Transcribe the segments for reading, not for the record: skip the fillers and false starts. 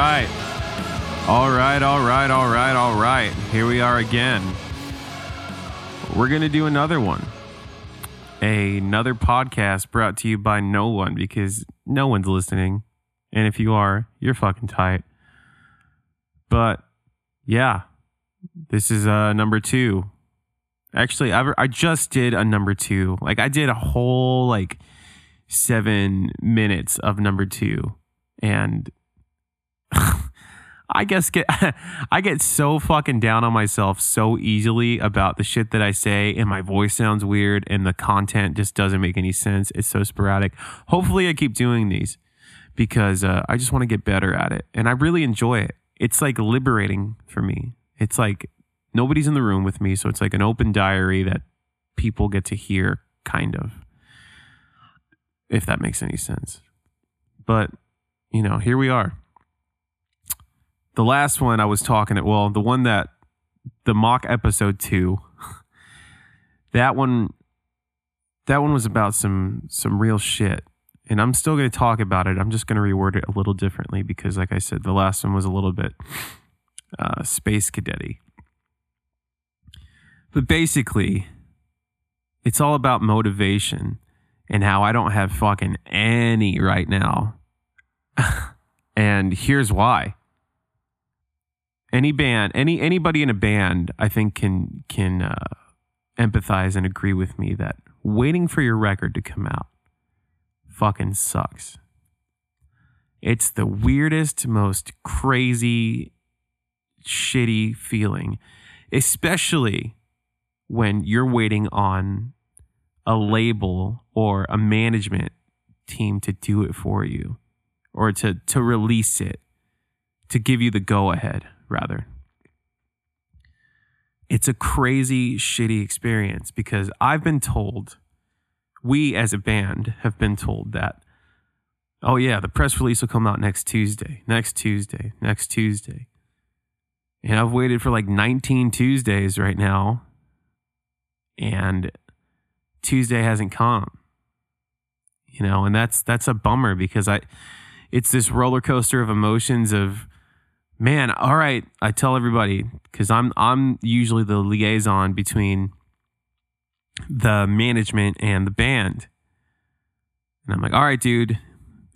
right. All right. Here we are again. We're going to do another one. Another podcast brought to you by no one, because no one's listening. And if you are, you're fucking tight. But yeah, this is number two. Actually, I just did a number two. Like, I did a whole 7 minutes of number two, and I get so fucking down on myself so easily about the shit that I say, and my voice sounds weird, and the content just doesn't make any sense. It's so sporadic. Hopefully, I keep doing these because I just want to get better at it, and I really enjoy it. It's liberating for me. It's nobody's in the room with me, so it's an open diary that people get to hear, kind of, if that makes any sense. But, here we are. The last one I was the mock episode 2, that one was about some real shit. And I'm still going to talk about it. I'm just going to reword it a little differently because, like I said, the last one was a little bit space cadetty. But basically, it's all about motivation and how I don't have fucking any right now. And here's why. Any band, anybody in a band, I think can empathize and agree with me that waiting for your record to come out fucking sucks. It's the weirdest, most crazy, shitty feeling, especially when you're waiting on a label or a management team to do it for you, or to release it, to give you the go-ahead, rather. It's a crazy, shitty experience because I've been told, we as a band have been told that, oh yeah, the press release will come out next Tuesday. And I've waited for 19 Tuesdays right now, and Tuesday hasn't come, and that's a bummer because it's this roller coaster of emotions of, man, all right, I tell everybody, because I'm usually the liaison between the management and the band, and I'm all right, dude,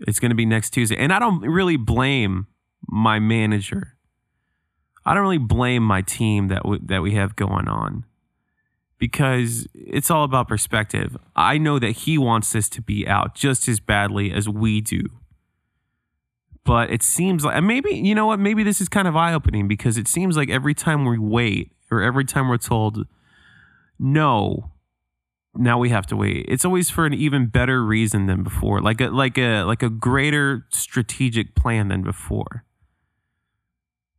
it's gonna be next Tuesday, and I don't really blame my manager. I don't really blame my team that we have going on. Because it's all about perspective. I know that he wants this to be out just as badly as we do. But it seems like, maybe, you know what? Maybe this is kind of eye-opening because it seems like every time we wait or every time we're told, no, now we have to wait, it's always for an even better reason than before. Like a greater strategic plan than before.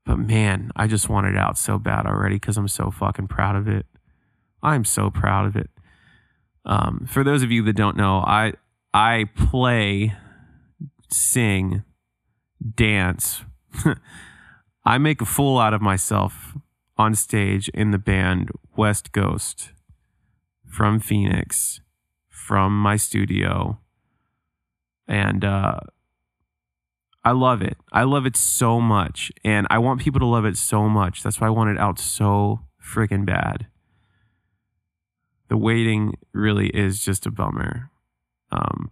But man, I just want it out so bad already because I'm so fucking proud of it. I'm so proud of it. For those of you that don't know, I play, sing, dance. I make a fool out of myself on stage in the band West Ghost from Phoenix, from my studio. And I love it. I love it so much. And I want people to love it so much. That's why I want it out so freaking bad. The waiting really is just a bummer.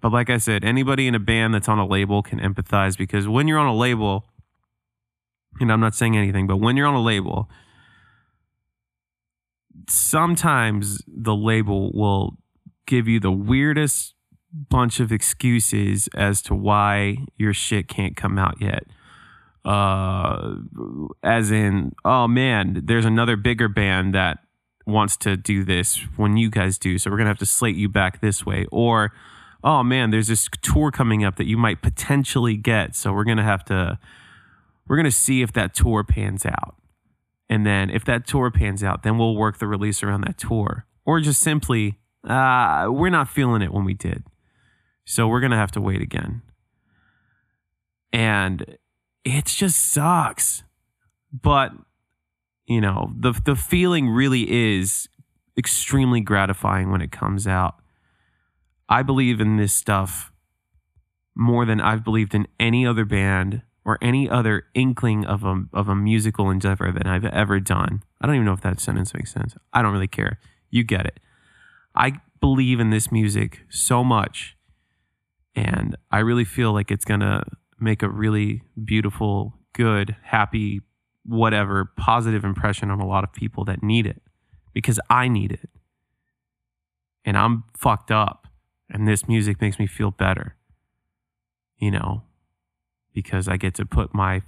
But like I said, anybody in a band that's on a label can empathize because when you're on a label, and I'm not saying anything, but when you're on a label, sometimes the label will give you the weirdest bunch of excuses as to why your shit can't come out yet. As in, oh man, there's another bigger band that wants to do this when you guys do, so we're gonna have to slate you back this way. Or, oh man, there's this tour coming up that you might potentially get, so we're gonna see if that tour pans out, and then if that tour pans out, then we'll work the release around that tour. Or just simply, we're not feeling it when we did, so we're gonna have to wait again. And it just sucks. But the feeling really is extremely gratifying when it comes out. I believe in this stuff more than I've believed in any other band or any other inkling of a musical endeavor that I've ever done. I don't even know if that sentence makes sense. I don't really care. You get it. I believe in this music so much, and I really feel like it's going to make a really beautiful, good, happy, whatever, positive impression on a lot of people that need it, because I need it. And I'm fucked up, and this music makes me feel better, you know, because I get to put my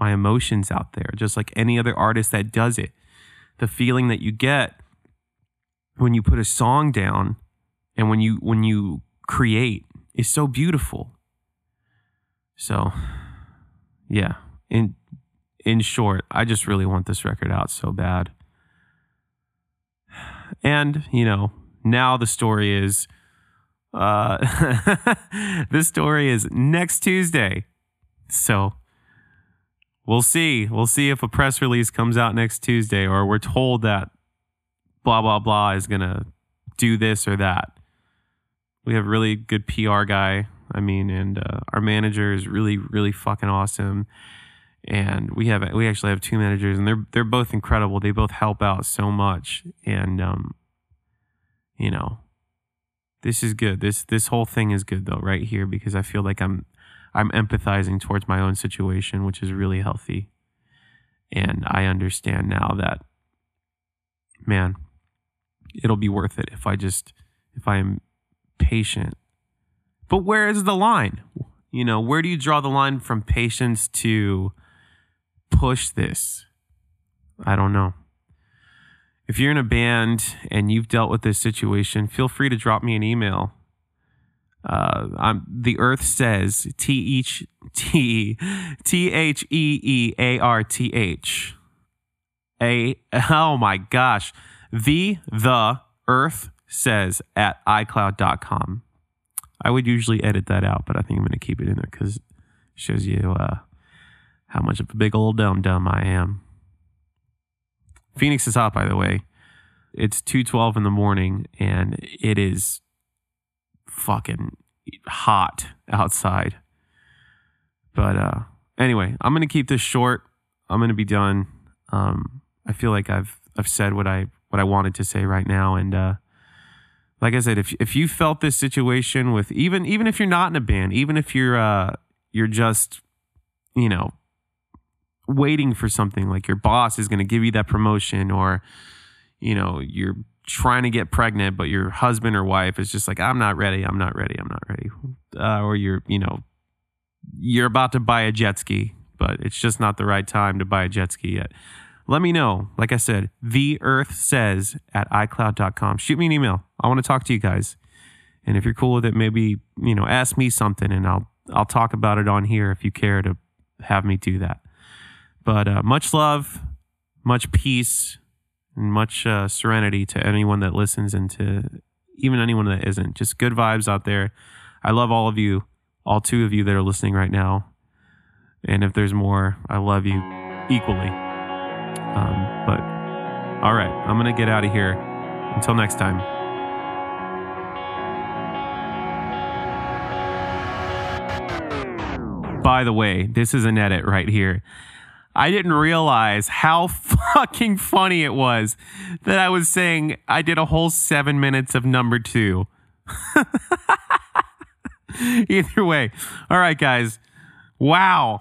emotions out there, just like any other artist that does it. The feeling that you get when you put a song down and when you create is so beautiful. So, yeah, in short, I just really want this record out so bad. And, you know, now the story is, this story is next Tuesday. So we'll see. We'll see if a press release comes out next Tuesday, or we're told that blah, blah, blah is going to do this or that. We have a really good PR guy. I mean, and our manager is really, really fucking awesome. And we actually have two managers, and they're both incredible. They both help out so much. And, you know, this is good. This whole thing is good though, right here, because I feel like I'm empathizing towards my own situation, which is really healthy. And I understand now that, man, it'll be worth it if I am patient. But where is the line? You know, where do you draw the line from patience to push this? I don't know. If you're in a band and you've dealt with this situation, feel free to drop me an email. The Earth Says, THEEARTH. Oh my gosh. The Earth Says at iCloud.com. I would usually edit that out, but I think I'm going to keep it in there because it shows you how much of a big old dumb I am. Phoenix is hot, by the way. It's 2:12 in the morning, and it is fucking hot outside. But anyway, I'm going to keep this short. I'm going to be done. I feel like I've said what I wanted to say right now, and like I said, if you felt this situation with even if you're not in a band, even if you're just, you know, waiting for something, like your boss is going to give you that promotion, or, you know, you're trying to get pregnant, but your husband or wife is just like, I'm not ready. Or you're, you know, you're about to buy a jet ski, but it's just not the right time to buy a jet ski yet. Let me know. Like I said, theearthsays at iCloud.com. Shoot me an email. I want to talk to you guys. And if you're cool with it, maybe, you know, ask me something, and I'll talk about it on here if you care to have me do that. But much love, much peace, and much serenity to anyone that listens, and to even anyone that isn't. Just good vibes out there. I love all of you, all two of you that are listening right now. And if there's more, I love you equally. But all right, I'm gonna get out of here. Until next time. By the way, this is an edit right here. I didn't realize how fucking funny it was that I was saying I did a whole 7 minutes of number two. Either way. All right, guys. Wow.